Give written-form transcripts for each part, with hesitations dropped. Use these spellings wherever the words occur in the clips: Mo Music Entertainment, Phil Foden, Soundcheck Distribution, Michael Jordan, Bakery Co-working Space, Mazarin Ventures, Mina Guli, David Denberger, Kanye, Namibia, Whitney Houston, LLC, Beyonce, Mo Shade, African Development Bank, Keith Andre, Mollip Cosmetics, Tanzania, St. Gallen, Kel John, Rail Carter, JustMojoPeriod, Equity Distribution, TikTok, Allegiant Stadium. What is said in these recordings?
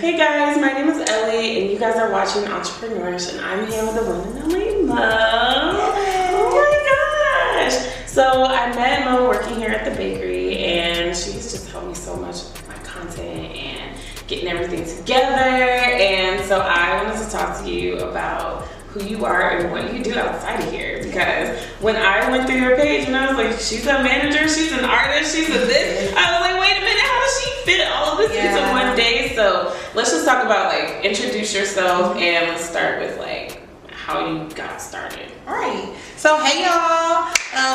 Hey guys, my name is Ellie and you guys are watching Entrepreneurs, and I'm here with the one and only Mo. Oh my gosh! So I met Mo working here at the bakery and she's just helped me so much with my content and getting everything together, and so I wanted to talk to you about who you are and what you do outside of here, because when I went through your page and I was like, she's a manager, she's an artist, she's a this, I was like, wait a minute, how does she fit all of this into one day? So let's just talk about, like, introduce yourself and let's start with, like, how you got started. All right, so hey y'all,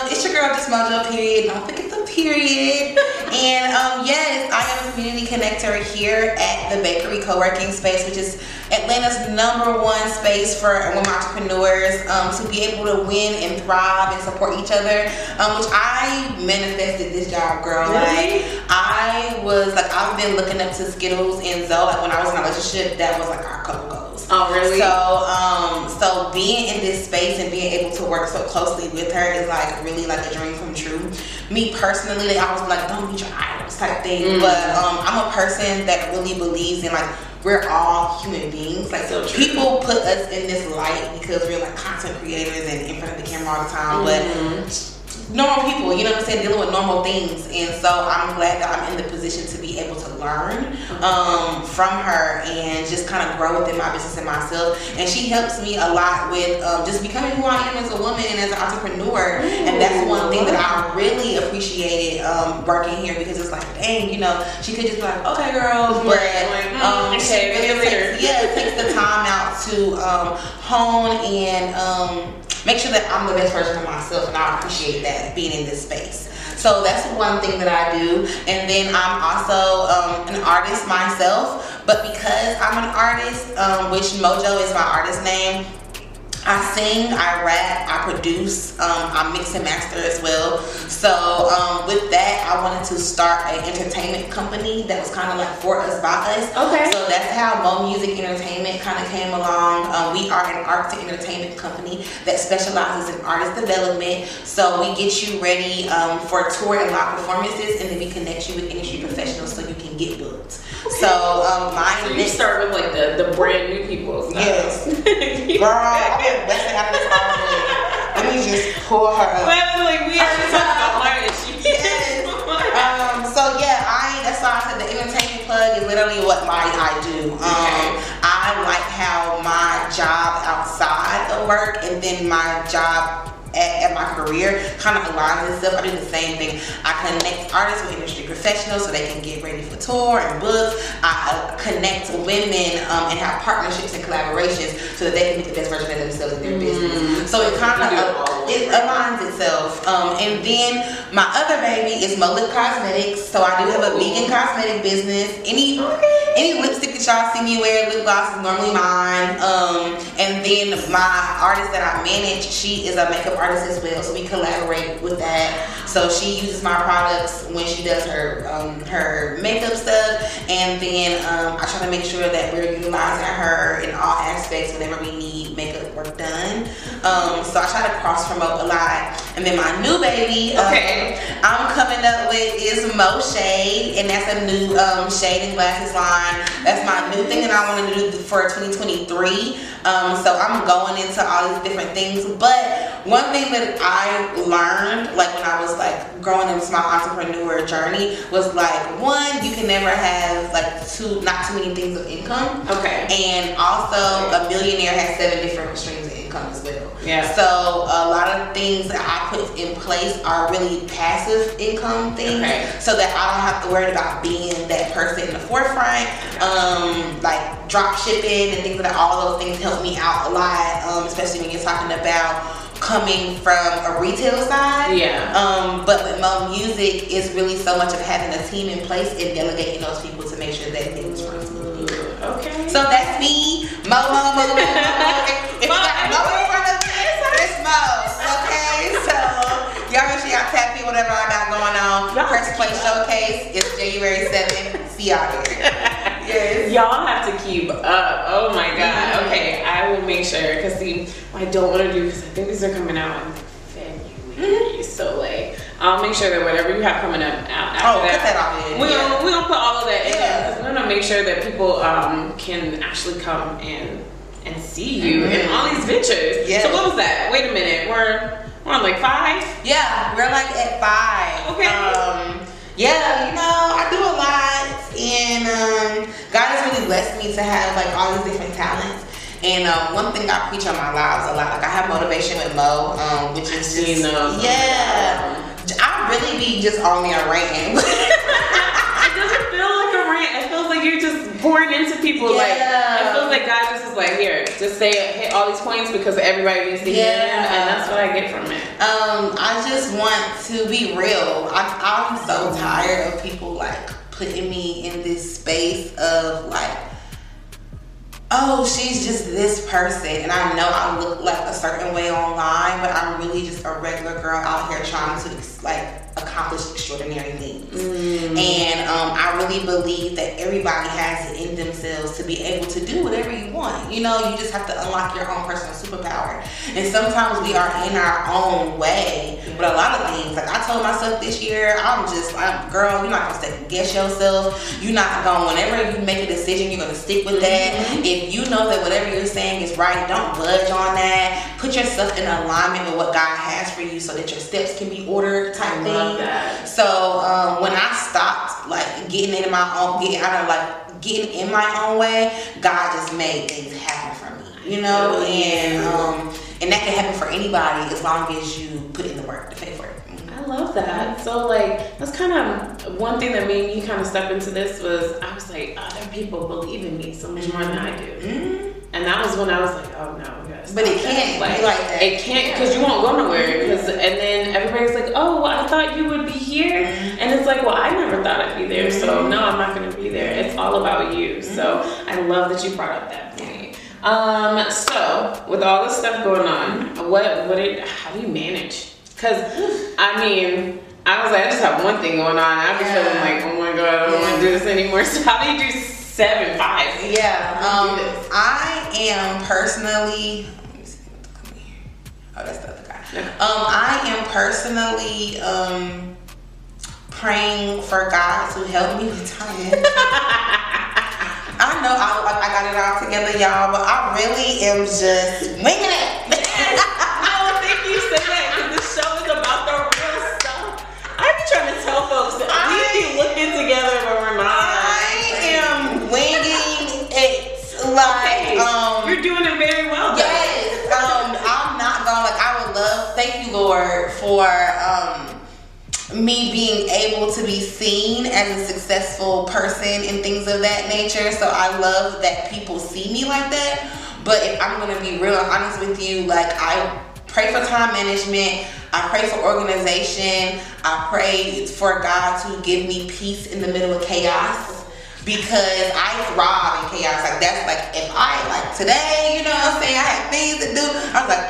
it's your girl JustMojoPeriod, don't forget the period. And yes, I am a community connector here at the Bakery Co-working Space, which is Atlanta's #1 space for women entrepreneurs to be able to win and thrive and support each other, which I manifested this job, girl. Really? Like, I've been looking up to Skittles and Zoe, like, when I was in a relationship, that was like our couple goals. Oh, really? So being in this space and being able to work so closely with her is like really like a dream come true. Me personally, they always like, don't meet your idols type thing, but I'm a person that really believes in, like, we're all human beings. Like, so people put us in this light because we're like content creators and in front of the camera all the time, but normal people, you know what I'm saying, dealing with normal things. And so I'm glad that I'm in the position to be able to learn from her and just kind of grow within my business and myself. And she helps me a lot with just becoming who I am as a woman and as an entrepreneur. And that's one thing that I really appreciated working here, because it's like, dang, you know, she could just be like, okay girl, but it takes the time out to hone and make sure that I'm the best version of myself, and I appreciate that being in this space. So that's one thing that I do. And then I'm also an artist myself, but because I'm an artist, which Mojo is my artist name, I sing, I rap, I produce, I mix and master as well. So with that, I wanted to start an entertainment company that was kind of like for us, by us. Okay. So that's how Mo Music Entertainment kind of came along. We are an arts and entertainment company that specializes in artist development. So we get you ready for tour and live performances, and then we connect you with industry professionals so you can get booked. Okay. So you start with like the brand new people. So. Yes. Girl. Let me just pull her up. Well, like, we already talked about artists. Yes. So yeah, that's why I said the entertainment plug is literally what I do. I like how my job outside of work and then my job at my career kind of aligns itself. I do the same thing. I connect artists with industry professionals so they can get ready for tour and books. I connect women and have partnerships and collaborations so that they can be the best version of themselves in their business. So it kind of aligns itself. And then my other baby is Mollip Cosmetics. So I do have a vegan cosmetic business. Any lipstick that y'all see me wear, lip gloss is normally mine. And then my artist that I manage, she is a makeup artist as well, so we collaborate with that. So she uses my products when she does her makeup stuff, and then I try to make sure that we're utilizing her in all aspects whenever we need makeup work done. So I try to cross promote a lot. And then my new baby, I'm coming up with is Mo Shade, and that's a new shade and glasses line. That's my new thing that I want to do for 2023. So I'm going into all these different things, but one thing that I learned, like when I was like growing into my entrepreneur journey, was like, one, you can never have like not too many things of income. Okay. And also, a millionaire has 7 different streams of income as well. Yeah. So a lot of things that I put in place are really passive income things, so that I don't have to worry about being that person in the forefront, like drop shipping and things like that. All those things help me out a lot, especially when you're talking about coming from a retail side. But with Mo Music, it's really so much of having a team in place and delegating those people to make sure that things run smoothly. Okay. So that's me, Mo. Whatever I got going on, Press Play Showcase, it's January 7th. See y'all there. Yes. Y'all have to keep up. Oh my God. Okay, I will make sure, because see, I don't want to do, because I think these are coming out in February. So like, I'll make sure that whatever you have coming up after we're gonna put all of that in. We're gonna make sure that people can actually come and see you in all these ventures. So what was that? Wait a minute, we're on like 5? Yeah, we're like at 5. Okay. Yeah, you know, I do a lot, and God has really blessed me to have like all these different talents. And one thing I preach on my lives a lot, like I have motivation with Mo, which is just, I really be just on there ranting. It doesn't feel like a rant. It feels like you're just pouring into people. Like, it feels like God just is like, here, just say it, hit all these points because everybody needs to hear them, and that's what I get from it. I just want to be real. I'm so tired of people like putting me in this space of like, oh, she's just this person, and I know I look like a certain way online, but I'm really just a regular girl out here trying to like accomplish extraordinary things. And I really believe that everybody has it in themselves to be able to do whatever you want. You know, you just have to unlock your own personal superpower. And sometimes we are in our own way with a lot of things. Like I told myself this year, I'm just like, girl, you're not gonna second guess yourself. You're not gonna, whenever you make a decision, you're gonna stick with that. If you know that whatever you're saying is right, don't budge on that. Put yourself in alignment with what God has for you so that your steps can be ordered type thing. So when I stopped like getting in my own way, God just made things happen for me, you know. And that can happen for anybody as long as you put in the work to pay for it. I love that. So like that's kind of one thing that made me kind of step into this was I was like, other people believe in me so much more than I do. And that was when I was like, oh no, guys. But it can't be like that. It can't, because you won't go nowhere. And then everybody's like, oh, I thought you would be here. And it's like, well, I never thought I'd be there. So no, I'm not going to be there. It's all about you. So I love that you brought up that point. So with all this stuff going on, how do you manage? Because I mean, I was like, I just have one thing going on. I was feeling like, oh my God, I don't want to do this anymore. So how do you do 7-5? Yeah. I am personally. Let me see. Come here. Oh, that's the other guy. I am personally praying for God to help me with time. I know I got it all together, y'all, but I really am just winging it. No, thank you so much. You're doing it very well. Yes. I'm not going. Like I would love. Thank you, Lord, for me being able to be seen as a successful person and things of that nature. So I love that people see me like that. But if I'm gonna be real honest with you, like I pray for time management. I pray for organization. I pray for God to give me peace in the middle of chaos. Because I thrive in chaos. Like that's like if I like today, you know what I'm saying, I had things to do. I was like,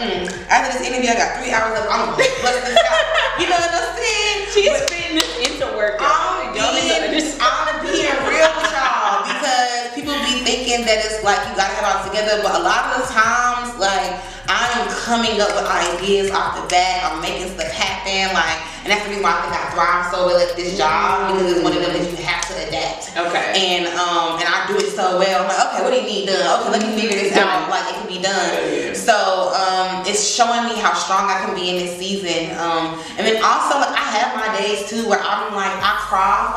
after this interview I got 3 hours left, I'm gonna bust this out. You know what I'm saying? She's fitting this into work. I'm being real with y'all because people be thinking that it's like you gotta have it all together, but a lot of the times like I'm coming up with ideas off the bat. I'm making stuff happen, like, and that's the reason why I think I thrive so well at this job, because it's one of them that you have to adapt. Okay. And I do it so well. I'm like, okay, what do you need done? Okay, let me figure this out. Like, it can be done. So it's showing me how strong I can be in this season. And then also, like, I have my days too where I'm like, I cry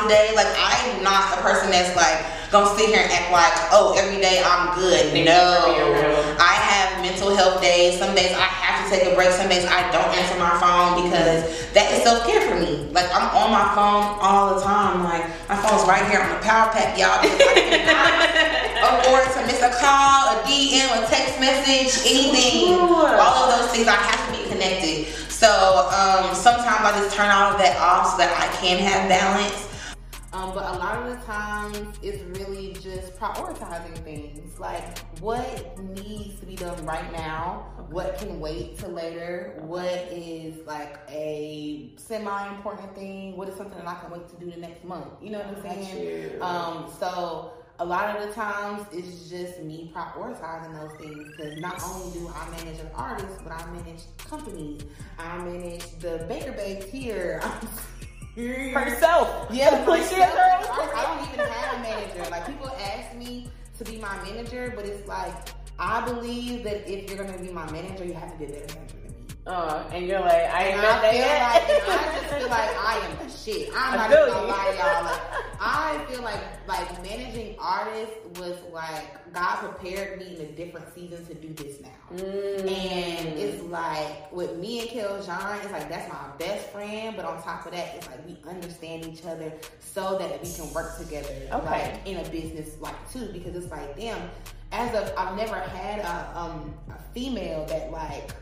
5 times a day. Like, I am not a person that's like gonna sit here and act like, oh, every day I'm good. No. I have mental health days. Some days I have to take a break. Some days I don't answer my phone because that is self-care for me. Like I'm on my phone all the time. Like my phone's right here on the power pack, y'all. Afford to miss a call, a DM, a text message, anything. All of those things, I have to be connected. So sometimes I just turn all of that off so that I can have balance. But a lot of the times, it's really just prioritizing things. Like, what needs to be done right now? What can wait till later? What is, like, a semi-important thing? What is something that I can wait to do the next month? You know what I'm saying? So a lot of the times it's just me prioritizing those things, because not only do I manage an artist, but I manage companies. I manage the Baker Babes here. Herself. Yeah, like, I don't even have a manager. Like, people ask me to be my manager, but it's like, I believe that if you're going to be my manager, you have to be a better manager than me. And you're like, I ain't got that yet. Like, I just feel like I am the shit. I'm not even gonna lie, y'all. Like, I feel like managing artists was like, God prepared me in a different season to do this now. And it's like, with me and Kel John, it's like, that's my best friend. But on top of that, it's like, we understand each other so that we can work together, like, in a business, like, too. Because it's like, damn, I've never had a female that, like,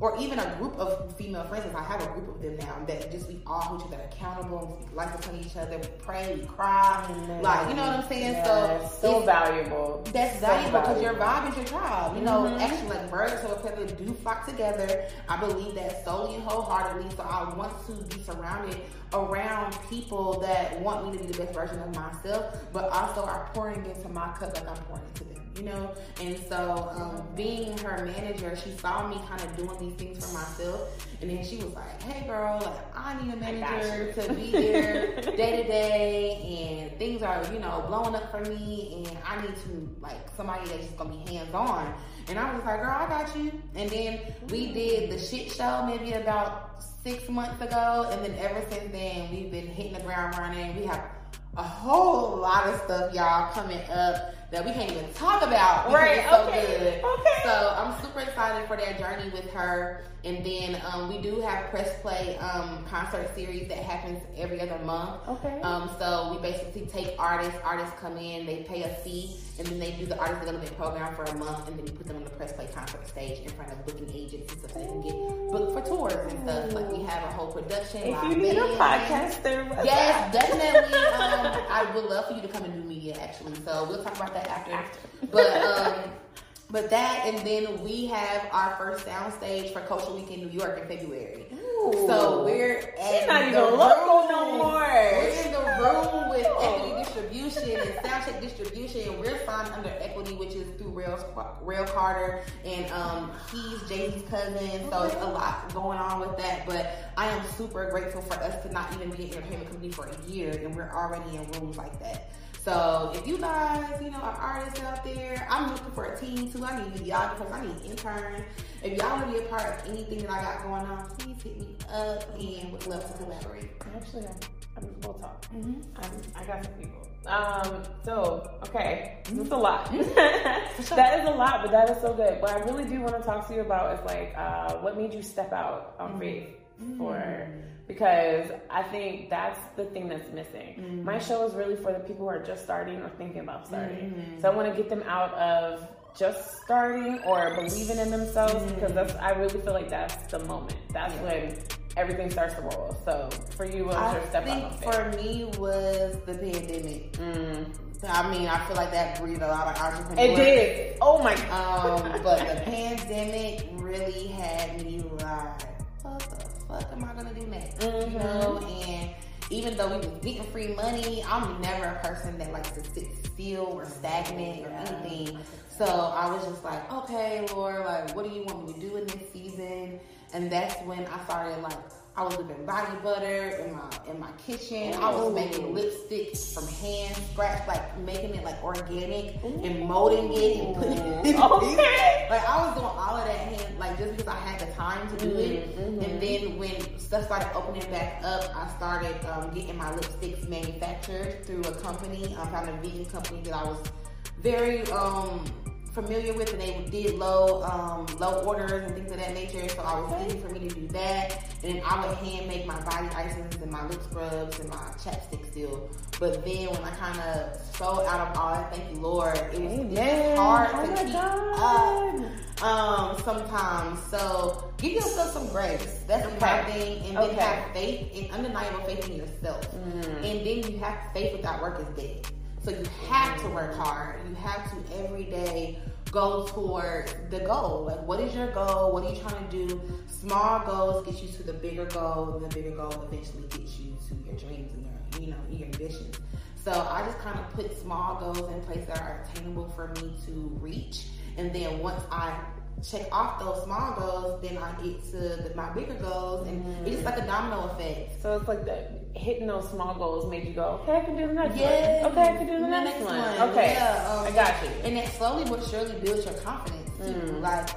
or even a group of female friends, if I have a group of them now, that just we all hold each other accountable, we like upon each other, we pray, we cry, like, you know what I'm saying? Yeah, so valuable. That's so valuable, because your vibe is your tribe. You know, actually, like, birds so whatever do flock together. I believe that solely and wholeheartedly, so I want to be surrounded around people that want me to be the best version of myself, but also are pouring into my cup like I'm pouring into them. You know, and so being her manager, she saw me kind of doing these things for myself, and then she was like, hey girl, like, I need a manager to be there day to day, and things are, you know, blowing up for me, and I need to, like, somebody that's just gonna be hands on. And I was like, girl, I got you. And then we did the shit show maybe about 6 months ago, and then ever since then we've been hitting the ground running. We have a whole lot of stuff, y'all, coming up that we can't even talk about. Right. It's so good. Okay. So I'm super excited for that journey with her. And then we do have Press Play concert series that happens every other month. Okay. So we basically take artists. Artists come in, they pay a fee, and then they do the artist development program for a month, and then we put them on the Press Play concert stage in front of booking agents and stuff so they can get booked for tours and stuff. Like, we have a whole production. If you need a podcaster. Yes, definitely. I would love for you to come and do media, actually. So we'll talk about that after. But that, and then we have our first soundstage for Cultural Week in New York in February. Ooh. So we're at not even local no more. We're in the room with Equity Distribution and Soundcheck Distribution, and we're signed under Equity, which is through Rail Carter, and he's Jay-Z's cousin, so it's a lot going on with that. But I am super grateful for us to not even be an entertainment company for a year, and we're already in rooms like that. So if you guys, you know, are artists out there, I'm looking for a team too. I need y'all, because I need interns. If y'all want to be a part of anything that I got going on, please hit me up, and would love to collaborate. Actually, I'm full talk. Mm-hmm. I got some people. That's a lot. That is a lot, but that is so good. What I really do want to talk to you about is, like, what made you step out on faith for. Because I think that's the thing that's missing. Mm-hmm. My show is really for the people who are just starting or thinking about starting. Mm-hmm. So I want to get them out of just starting or believing in themselves, because I really feel like that's the moment. That's when everything starts to roll. So for you, what was your step up? I think for me was the pandemic. Mm. I mean, I feel like that breathed a lot of entrepreneurs. It did. Oh my God. But the pandemic really had me like, what the fuck am I gonna do next? Mm-hmm. You know, and even though we was getting free money, I'm never a person that likes to sit still or stagnant or anything. So I was just like, okay, Lord, like, what do you want me to do in this season? And that's when I started, like, I was whipping body butter in my kitchen. Ooh. I was making lipsticks from hand scratch, like making it like organic. Ooh. And molding it and putting it in. Okay. Like, I was doing all of that hand, like, just because I had the time to do it. Mm-hmm. And then when stuff started opening back up, I started getting my lipsticks manufactured through a company. I found a vegan company that I was very familiar with, and they did low orders and things of that nature, so I was easy for me to do that. And then I would hand make my body icings and my lip scrubs and my chapstick still. But then when I kind of sold out of all that, thank you Lord, it was hard to keep up sometimes. So give yourself some grace. That's the right thing. And then have faith, and undeniable faith in yourself. And then you have faith without work is dead. So you have to work hard. You have to every day go toward the goal. Like, what is your goal? What are you trying to do? Small goals get you to the bigger goal, and the bigger goal eventually gets you to your dreams and your ambitions. So I just kind of put small goals in place that are attainable for me to reach. And then once I check off those small goals, then I get to my bigger goals, and it's just like a domino effect. So it's like that, hitting those small goals made you go, okay, I can do the next one. Okay, I can do the next one. Okay, yeah, I got you. And it slowly but surely builds your confidence too. Like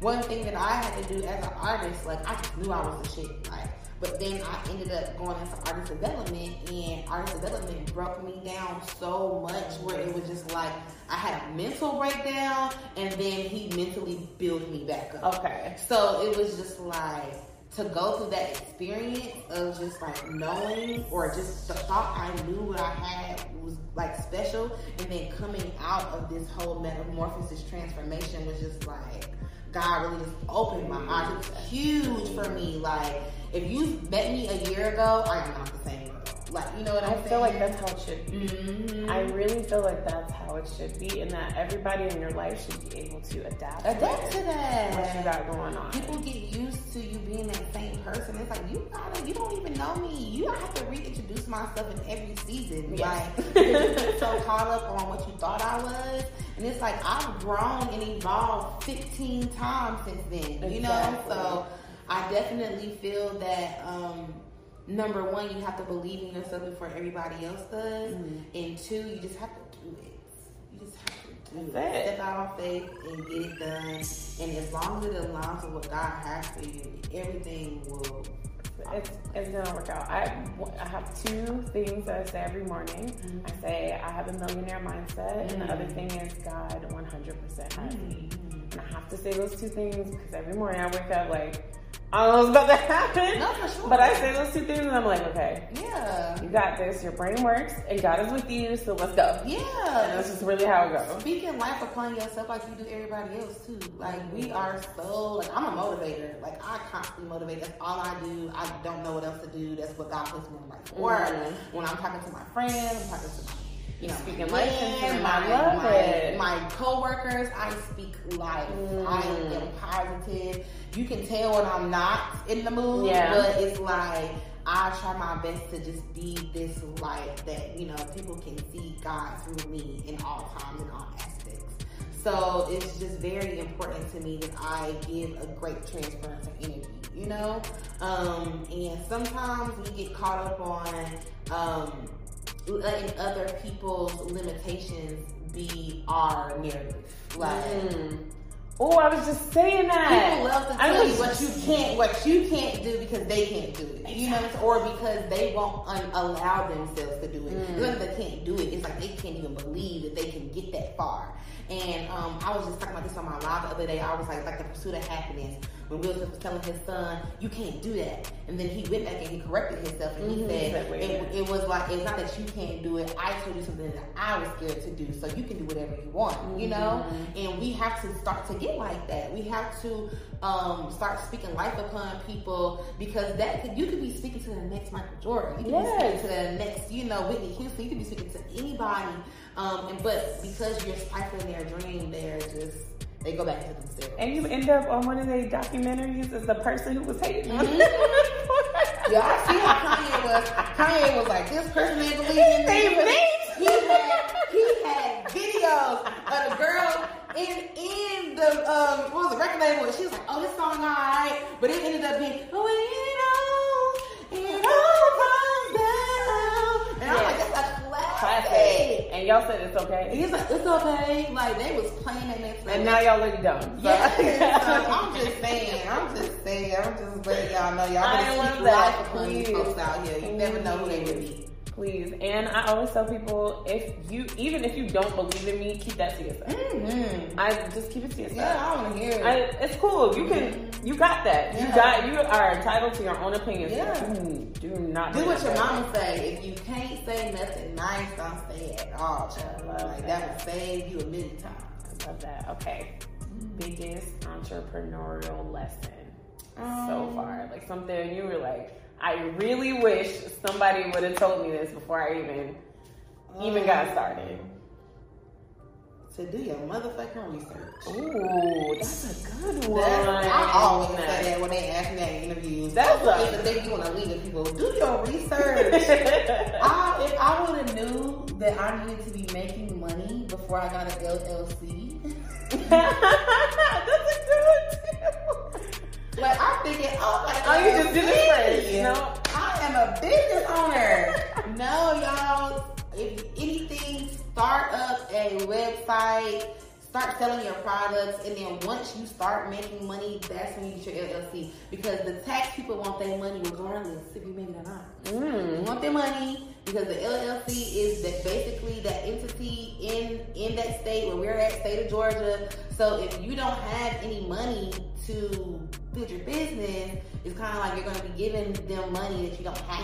one thing that I had to do as an artist, like I just knew I was a shit, like. But then I ended up going into artist development, and artist development broke me down so much where it was just like I had a mental breakdown, and then he mentally built me back up. Okay. So it was just like to go through that experience of just like knowing, or just the thought I knew what I had was like special, and then coming out of this whole metamorphosis transformation was just like God really just opened my eyes. It was huge for me. Like, if you met me a year ago, I am not the same girl. Like, you know what I'm saying? I feel like that's how it should be. Mm-hmm. I really feel like that's how it should be, and that everybody in your life should be able to adapt to that. What you got going on? People get used to you being that same person. It's like you don't even know me. You have to reintroduce myself in every season. Yes. Like, you get so caught up on what you thought I was. And it's like, I've grown and evolved 15 times since then, you know? So I definitely feel that, number one, you have to believe in yourself before everybody else does. Mm-hmm. And two, you just have to do it. You just have to do it. Step out on faith and get it done. And as long as it aligns with what God has for you, everything will. It's gonna work out. I have two things that I say every morning. Mm-hmm. I say I have a millionaire mindset, mm-hmm. and the other thing is God 100% has me. And I have to say those two things because every morning I wake up like, I don't know what's about to happen. No, for sure. But I say those two things and I'm like, okay, yeah, you got this. Your brain works and God is with you, so let's go. Yeah, and that's just really how it goes. Speaking life upon yourself like you do everybody else too. Like, we are so, like, I'm a motivator. Like, I constantly motivate. That's all I do. I don't know what else to do. That's what God puts me in life for. Mm-hmm. When I'm talking to my friends, I'm talking to my, you know, speaking life into my co-workers, I speak life. I am positive. You can tell when I'm not in the mood, but it's like I try my best to just be this light that, you know, people can see God through me in all times and all aspects. So it's just very important to me that I give a great transference of energy, you know? And sometimes we get caught up on letting other people's limitations be our narrative. Like, oh, I was just saying that. People love to tell you what you can't do because they can't do it, you know, or because they won't allow themselves to do it. Because they can't do it, it's like they can't even believe that they can get that far. And I was just talking about this on my live the other day. I was like the pursuit of happiness. When Will was telling his son, you can't do that. And then he went back and he corrected himself and he said, it was like, it's not that you can't do it. I told you something that I was scared to do. So you can do whatever you want, you know? And we have to start to get like that. We have to start speaking life upon people, because you could be speaking to the next Michael Jordan. You could be speaking to the next, you know, Whitney Houston. You could be speaking to anybody. But because you're stifling their dream, they're just... They go back to themselves. And you end up on one of their documentaries as the person who was hating them. Yeah, I see how Kanye was. Kanye was like, this person ain't believing in me. He had videos of the girl in the, what was the record label? And she was like, oh, this song all right. But it ended up being, it all comes down. And I'm like, that's like, classic. And y'all said it's okay. He's like, it's okay. Like, they was playing that next time. And now y'all look dumb. So. Yeah. So I'm just saying. I'm just letting y'all know. Y'all keep life upon these folks out here. You never know who they would be. Please. And I always tell people, even if you don't believe in me, keep that to yourself. Mm-hmm. I just keep it to yourself. Yeah, I want to hear it. It's cool. You can. You got that. Yeah. You are entitled to your own opinions. Yeah. Do not do what your mama say. If you can't say nothing nice, don't say it at all, child. Like that will save you a million times. I love that. Okay. Biggest entrepreneurial lesson so far, like something you were like, I really wish somebody would have told me this before I even got started. To do your motherfucking research. Ooh, that's a good one. I always say that when they ask me at interviews. That's a good thing you want to leave the people. Do your research. I I would have knew that I needed to be making money before I got an LLC. That's a good too. Like, I'm thinking, oh, like, oh, you just did it first. No, I am a business owner. No, y'all, if anything, start up a website, start selling your products, and then once you start making money, that's when you get your LLC. Because the tax people want their money regardless if you make it or not. Mm. They want their money because the LLC is basically that entity in that state where we're at, state of Georgia. So if you don't have any money to build your business, it's kind of like you're going to be giving them money that you don't have.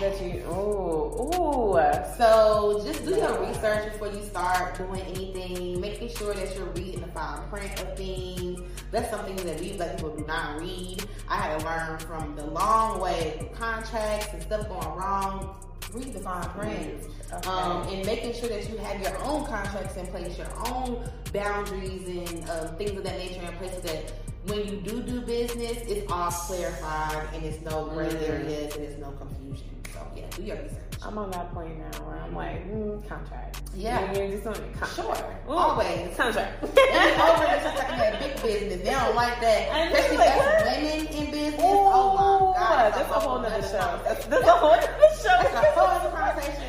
So just do your research before you start doing anything, making sure that you're reading the fine print of things. That's something that we black people do not read. I had to learn from the long way of contracts and stuff going wrong. Read the fine print. Okay. And making sure that you have your own contracts in place, your own boundaries and things of that nature in place so that when you do business, it's all clarified and it's no gray areas and it's no confusion. So yeah, do your research. I'm on that point now where I'm like, contract. Yeah. You're just on the contract. Sure. Ooh. Always. Contract. And it's over. It's just like that big business. They don't like that. Especially like, women in business. Ooh. Oh my God. That's a whole nother show. That's a whole nother show. That's a whole other conversation.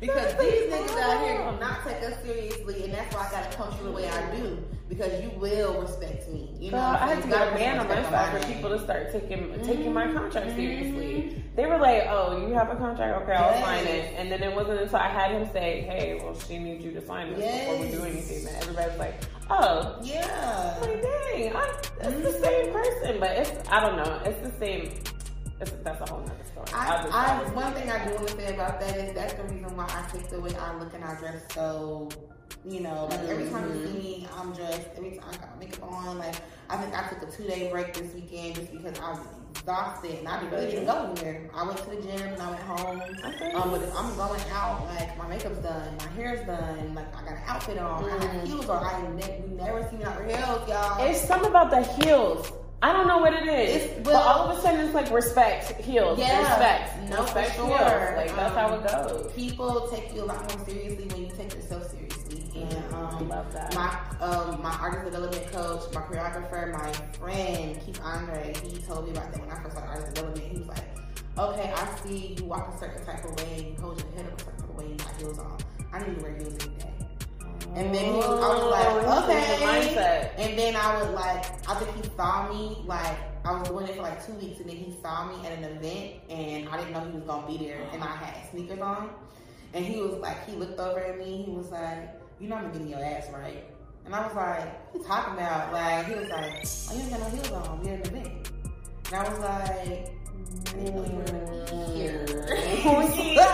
Because these niggas out here will not take us seriously, and that's why I gotta coach you the way I do. Because you will respect me. You know, I had to be a man on my side for people to start taking my contract seriously. They were like, "Oh, you have a contract? Okay, I'll sign it." And then it wasn't until I had him say, "Hey, well, she needs you to sign this before we do anything." And everybody's like, "Oh, yeah." I'm like, dang, it's the same person, but I don't know, it's the same. That's a whole nother story. One thing I do want to say about that is that's the reason why I pick the way I look and I dress. So, you know, like every time you see me, I'm dressed. Every time I got makeup on, like I think I took a 2-day break this weekend just because I was exhausted and I really didn't go anywhere. I went to the gym and I went home. Okay. But if I'm going out, like my makeup's done, my hair's done, like I got an outfit on, I have heels on. You never see me out with heels, y'all. It's something about the heels. I don't know what it is, but all of a sudden it's like respect heals. Yeah, respect heals. Like that's how it goes. People take you a lot more seriously when you take yourself seriously. And love that. My artist development coach, my choreographer, my friend Keith Andre, he told me about that when I first started artist development. He was like, "Okay, I see you walk a certain type of way, you hold your head up a certain type of way, you got heels on. I need to wear heels every day." And then I was like, okay. And then I think he saw me, like, I was doing it for like 2 weeks, and then he saw me at an event, and I didn't know he was going to be there, and I had sneakers on. And he was like, he looked over at me, he was like, "You know I'm going to get in your ass, right?" And I was like, "What are you talking about?" Like, he was like, "Oh, you ain't got no heels on, we're at an event." And I was like, "I didn't know you were going to be here." He was like,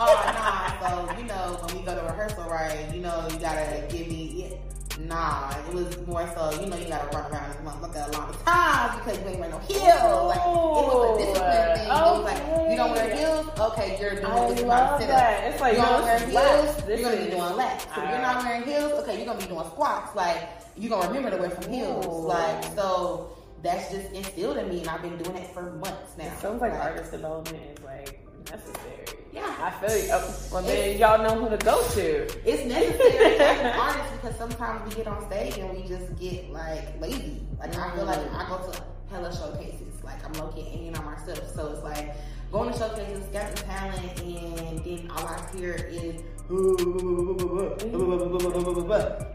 "Oh, nah, so, you know, when we go to rehearsal, right, you know, you gotta give me, nah." It was more so, you know, you gotta run around this motherfucker a long time because you ain't wear no heels. Like, it was a discipline thing. Okay. It was like, you don't wear heels? Okay, you're doing this about sit up. It's like, you don't wear heels? You're gonna be doing less. So if you're not wearing heels, okay, you're gonna be doing squats. Like, you're gonna remember to wear some heels. Like, so that's just instilled in me, and I've been doing it for months now. It sounds like artist development is like necessary. Yeah, I feel you. Well, then y'all know who to go to. It's necessary as an artist because sometimes we get on stage and we just get like lazy. Like I feel like I go to hella showcases. Like I'm low key hanging on myself. So it's like going to showcases, got the talent, and then all I hear is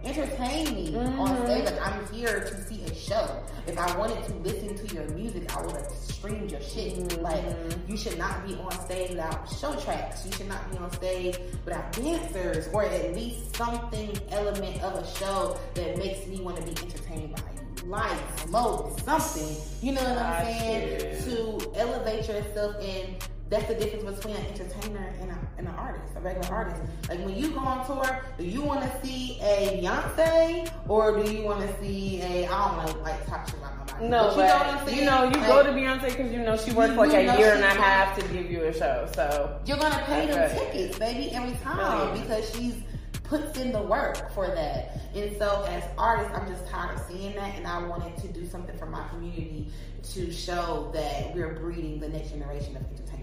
entertain me on stage. Like I'm here to see a show. If I wanted to listen to your music, I would have streamed your shit. Like you should not be on stage without show tracks. You should not be on stage without dancers or at least something element of a show that makes me want to be entertained by you. Lights, smoke, something. You know what I'm saying? To elevate yourself in. That's the difference between an entertainer and an artist, a regular artist. Like when you go on tour, do you want to see a Beyonce or do you want to see a, I don't know, like talk shit about nobody? No, but you know, you go to Beyonce because you know she worked like a year and a half to give you a show, so. You're going to pay them tickets, baby, every time because she's puts in the work for that. And so as artists, I'm just tired of seeing that, and I wanted to do something for my community to show that we're breeding the next generation of entertainers.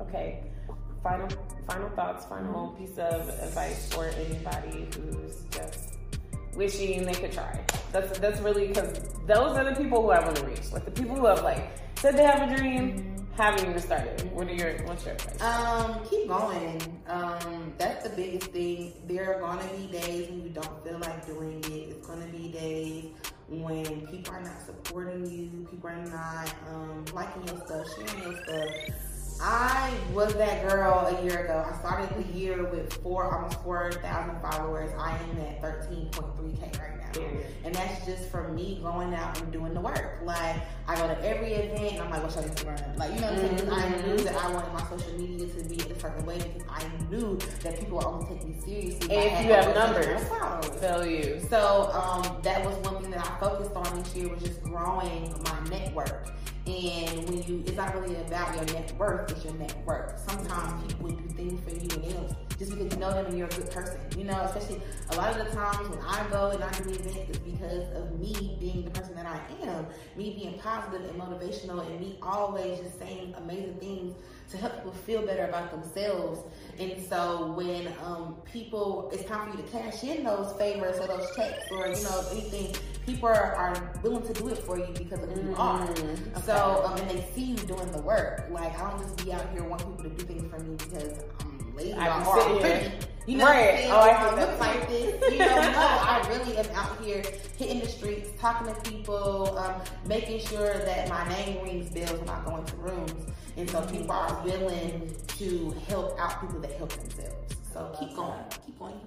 Okay, final thoughts, final piece of advice for anybody who's just wishing they could try? That's really, because those are the people who I want to reach. Like the people who have like said they have a dream, haven't even started. What's your advice? Keep going. That's the biggest thing. There are gonna be days when you don't feel like doing it. It's gonna be days when people are not supporting you, people are not liking your stuff, sharing your stuff. I was that girl a year ago. I started the year with almost 4,000 followers. I am at 13.3K right now. And that's just from me going out and doing the work. Like, I go to every event and I'm like, what's your Instagram? Like, you know what I'm saying? I knew that I wanted my social media to be a certain way because I knew that people would only take me seriously. And if you have numbers, tell you. So, that was one thing that I focused on this year, was just growing my network. And when it's not really about your net worth, it's your network. Sometimes people will do things for you and else just because you know them and you're a good person. You know, especially a lot of the times when I go and I do events, it's because of me being the person that I am, me being positive and motivational, and me always just saying amazing things to help people feel better about themselves. And so when people, it's time for you to cash in those favors or those checks or, you know, anything, people are willing to do it for you because of who you are. Okay. So, and they see you doing the work. Like, I don't just be out here wanting people to do things for me because I'm lazy or I'm pretty. You know what I'm saying? I look like this. You know, no, I really am out here hitting the streets, talking to people, making sure that my name rings bells when I go into rooms. And so people are willing to help out people that help themselves. So keep going. Keep going.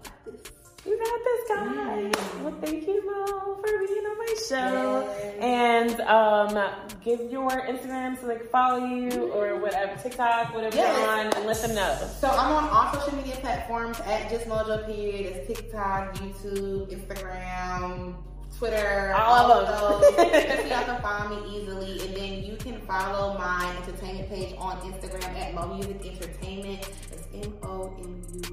You got this, guys. Mm-hmm. Well, thank you, Mo, for being on my show. Yes. And give your Instagram so they can follow you or whatever, TikTok, whatever you're on, and let them know. So I'm on all social media platforms at JustMojoPeriod. It's TikTok, YouTube, Instagram, Twitter, all of those. Just so y'all can find me easily. And then you can follow my entertainment page on Instagram at Mo Music Entertainment. It's MOMUSIC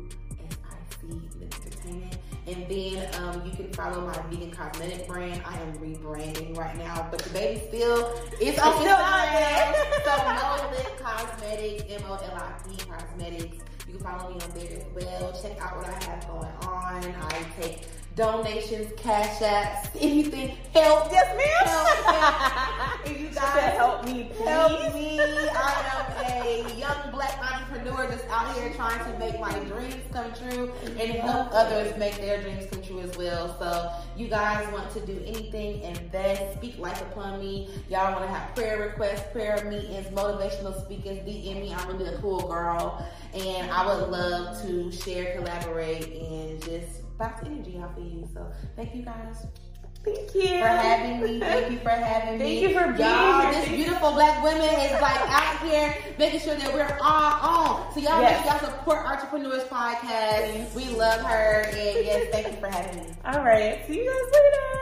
Entertainment. And then you can follow my vegan cosmetic brand. I am rebranding right now, but the baby still is on Instagram. So Mollip Cosmetics, MOLIP Cosmetics. You can follow me on there as well. Check out what I have going on. I take donations, cash apps, anything. Help. Yes, ma'am. Help. If you guys help me, please. Help me. I am a young black entrepreneur that's out here trying to make my dreams come true and help others make their dreams come true as well. So you guys want to do anything, invest, speak life upon me. Y'all want to have prayer requests, prayer meetings, motivational speakers, DM me. I'm really a cool girl. And I would love to share, collaborate, and just bounce energy off of you. So thank you guys. Thank you for having me. Thank you for being y'all, here. This beautiful black women is like out here making sure that we're all on. So y'all make y'all support Entrepreneurs Podcast. We love her. And yes, thank you for having me. All right. See you guys later.